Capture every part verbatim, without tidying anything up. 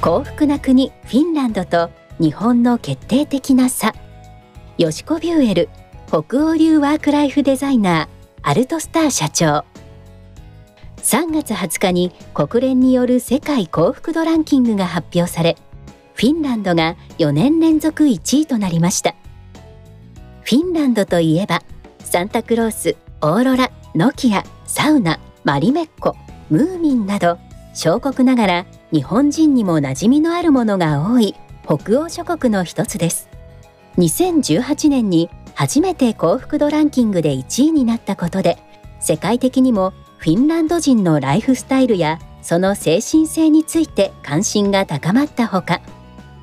幸福な国フィンランドと日本の決定的な差。ヨシコ・ビューエル北欧流ワークライフデザイナー、アルトスター社長。さんがつはつかに国連による世界幸福度ランキングが発表され、フィンランドがよねんれんぞくいちいとなりました。フィンランドといえば、サンタクロース、オーロラ、ノキア、サウナ、マリメッコ、ムーミンなど、小国ながら日本人にも馴染みのあるものが多い北欧諸国の一つです。にせんじゅうはちねんに初めて幸福度ランキングでいちいになったことで、世界的にもフィンランド人のライフスタイルやその精神性について関心が高まったほか、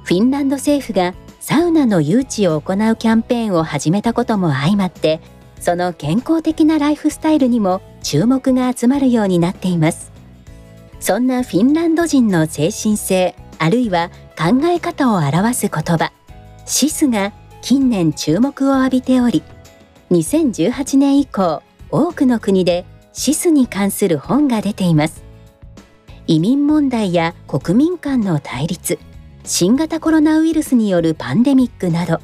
フィンランド政府がサウナの誘致を行うキャンペーンを始めたことも相まって、その健康的なライフスタイルにも注目が集まるようになっています。そんなフィンランド人の精神性、あるいは考え方を表す言葉、シスが近年注目を浴びており、にせんじゅうはちねん以降、多くの国でシスに関する本が出ています。移民問題や国民間の対立、新型コロナウイルスによるパンデミックなど、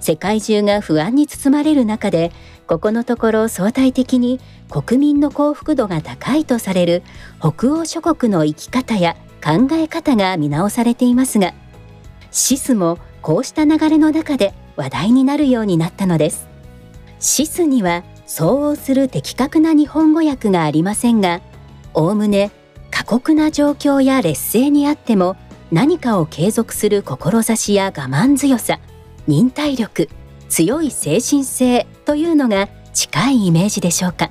世界中が不安に包まれる中で、ここのところ相対的に国民の幸福度が高いとされる北欧諸国の生き方や考え方が見直されていますが、シスもこうした流れの中で話題になるようになったのです。シスには相応する的確な日本語訳がありませんが、おおむね過酷な状況や劣勢にあっても、何かを継続する志や我慢強さ、忍耐力、強い精神性というのが近いイメージでしょうか。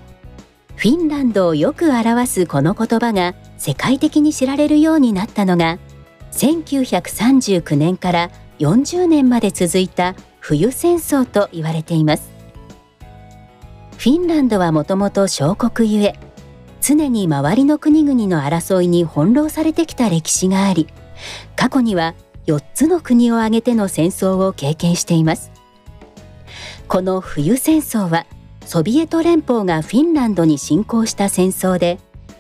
フィンランドをよく表すこの言葉が世界的に知られるようになったのが、せんきゅうひゃくさんじゅうきゅうねんからよんじゅうねんまで続いた冬戦争と言われています。フィンランドはもともと小国ゆえ、常に周りの国々の争いに翻弄されてきた歴史があり、過去にはよっつの国を挙げての戦争を経験しています。この冬戦争はソビエト連邦がフィンランドに侵攻した戦争で、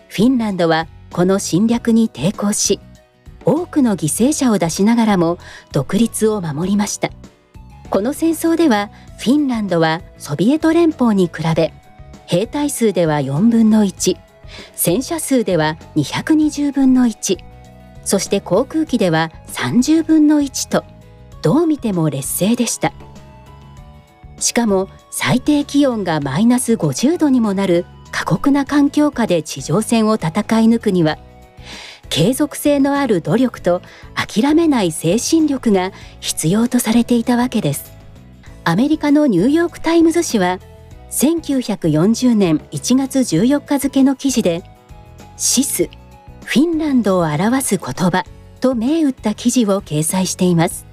フィンランドはこの侵略に抵抗し、多くの犠牲者を出しながらも独立を守りました。この戦争ではフィンランドはソビエト連邦に比べ、兵隊数ではよんぶんのいち、戦車数ではにひゃくにじゅうぶんのいち、そして航空機ではさんじゅうぶんのいちと、どう見ても劣勢でした。しかも最低気温がマイナスごじゅうどにもなる過酷な環境下で地上戦を戦い抜くには、継続性のある努力と諦めない精神力が必要とされていたわけです。アメリカのニューヨーク・タイムズ紙は、せんきゅうひゃくよんじゅうねんいちがつじゅうよっか付の記事で、シス、フィンランドを表す言葉と銘打った記事を掲載しています。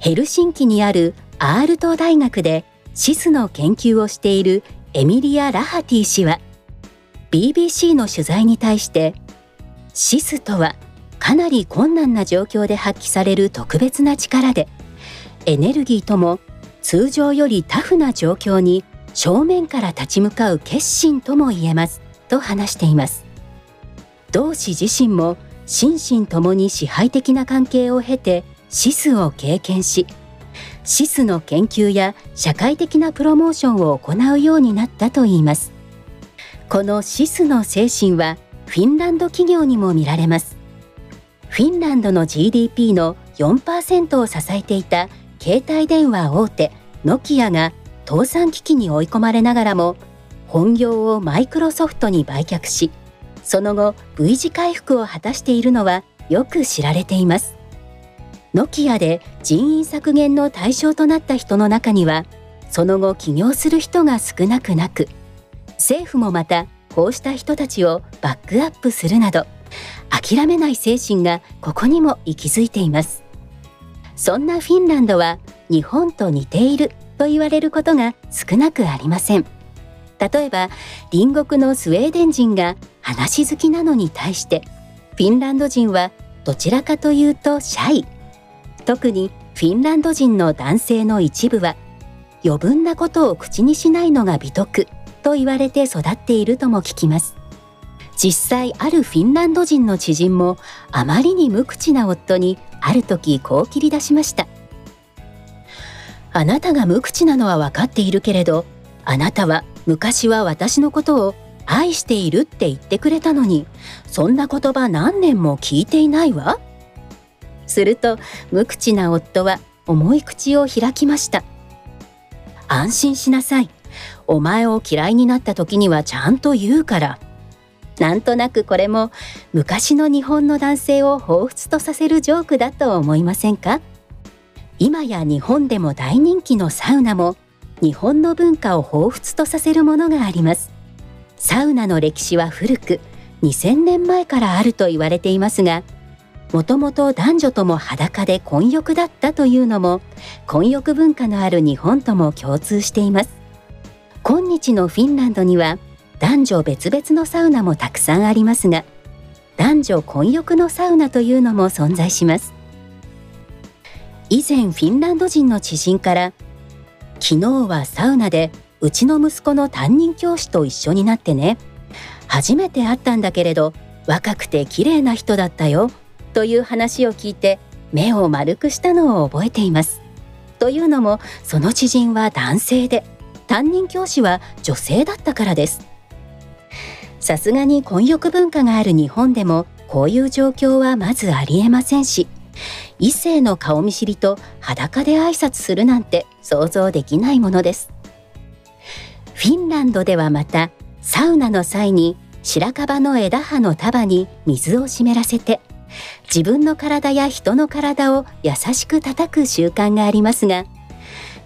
ヘルシンキにあるアールト大学でシスの研究をしているエミリア・ラハティ氏は ビービーシー の取材に対して、シスとはかなり困難な状況で発揮される特別な力で、エネルギーとも通常よりタフな状況に正面から立ち向かう決心とも言えますと話しています。同氏自身も心身ともに支配的な関係を経てシスを経験し、シスの研究や社会的なプロモーションを行うようになったといいます。このシスの精神はフィンランド企業にも見られます。フィンランドの ジーディーピー の よんパーセント を支えていた携帯電話大手ノキアが倒産危機に追い込まれながらも、本業をマイクロソフトに売却し、その後 V 字回復を果たしているのはよく知られています。ノキアで人員削減の対象となった人の中には、その後起業する人が少なくなく、政府もまたこうした人たちをバックアップするなど、諦めない精神がここにも息づいています。そんなフィンランドは日本と似ていると言われることが少なくありません。例えば隣国のスウェーデン人が話好きなのに対して、フィンランド人はどちらかというとシャイ。特にフィンランド人の男性の一部は、余分なことを口にしないのが美徳と言われて育っているとも聞きます。実際あるフィンランド人の知人もあまりに無口な夫にある時こう切り出しました。あなたが無口なのは分かっているけれど、あなたは昔は私のことを愛しているって言ってくれたのに、そんな言葉何年も聞いていないわ。すると無口な夫は重い口を開きました。安心しなさい。お前を嫌いになった時にはちゃんと言うから。なんとなくこれも昔の日本の男性を彷彿とさせるジョークだと思いませんか？今や日本でも大人気のサウナも日本の文化を彷彿とさせるものがあります。サウナの歴史は古くにせんねんまえからあると言われていますが、もともと男女とも裸で混浴だったというのも混浴文化のある日本とも共通しています。今日のフィンランドには男女別々のサウナもたくさんありますが、男女混浴のサウナというのも存在します。以前フィンランド人の知人から、昨日はサウナでうちの息子の担任教師と一緒になってね、初めて会ったんだけれど若くて綺麗な人だったよという話を聞いて目を丸くしたのを覚えています。というのもその知人は男性で、担任教師は女性だったからです。さすがに混浴文化がある日本でもこういう状況はまずありえませんし、異性の顔見知りと裸で挨拶するなんて想像できないものです。フィンランドではまたサウナの際に白樺の枝葉の束に水を湿らせて自分の体や人の体を優しく叩く習慣がありますが、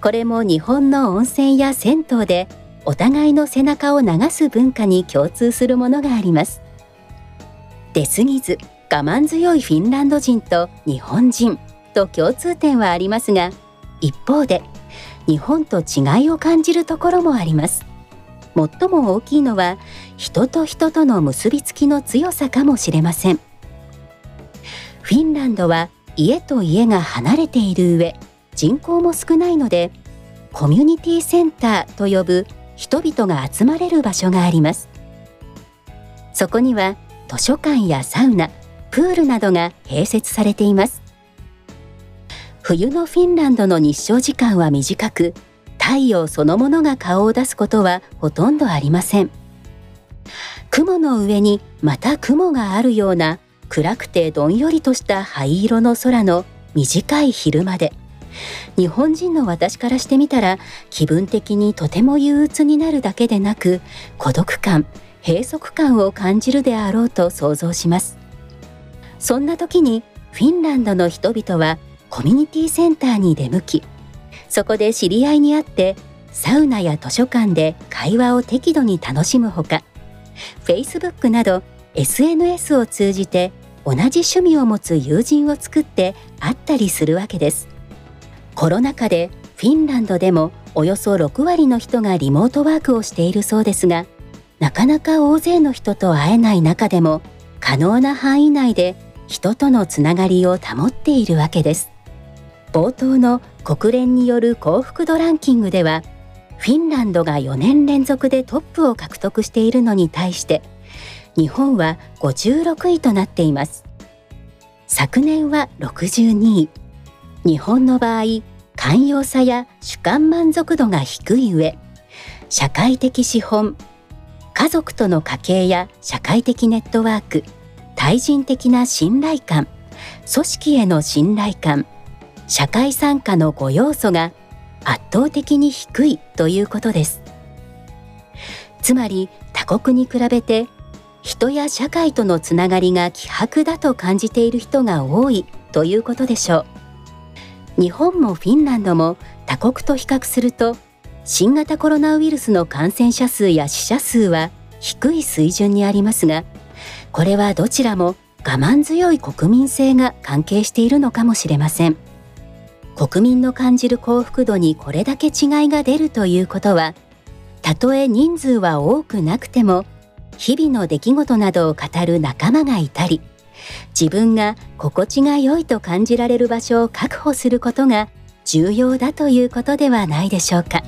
これも日本の温泉や銭湯でお互いの背中を流す文化に共通するものがあります。出過ぎず我慢強いフィンランド人と日本人と共通点はありますが、一方で日本と違いを感じるところもあります。最も大きいのは人と人との結びつきの強さかもしれません。フィンランドは家と家が離れている上、人口も少ないのでコミュニティセンターと呼ぶ人々が集まれる場所があります。そこには図書館やサウナ、プールなどが併設されています。冬のフィンランドの日照時間は短く、太陽そのものが顔を出すことはほとんどありません。雲の上にまた雲があるような暗くてどんよりとした灰色の空の短い昼間で、日本人の私からしてみたら気分的にとても憂鬱になるだけでなく、孤独感、閉塞感を感じるであろうと想像します。そんな時にフィンランドの人々はコミュニティセンターに出向き、そこで知り合いに会ってサウナや図書館で会話を適度に楽しむほか、 フェイスブック など エスエヌエス を通じて同じ趣味を持つ友人を作って会ったりするわけです。コロナ禍でフィンランドでもおよそろくわりの人がリモートワークをしているそうですが、なかなか大勢の人と会えない中でも可能な範囲内で人とのつながりを保っているわけです。冒頭の国連による幸福度ランキングでは、フィンランドがよねんれんぞくでトップを獲得しているのに対して、日本はごじゅうろくいとなっています。昨年はろくじゅうにい。日本の場合、寛容さや主観満足度が低い上、社会的資本、家族との家計や社会的ネットワーク、対人的な信頼感、組織への信頼感、社会参加のごようそが圧倒的に低いということです。つまり他国に比べて人や社会とのつながりが希薄だと感じている人が多いということでしょう。日本もフィンランドも他国と比較すると新型コロナウイルスの感染者数や死者数は低い水準にありますが、これはどちらも我慢強い国民性が関係しているのかもしれません。国民の感じる幸福度にこれだけ違いが出るということは、たとえ人数は多くなくても日々の出来事などを語る仲間がいたり、自分が心地が良いと感じられる場所を確保することが重要だということではないでしょうか。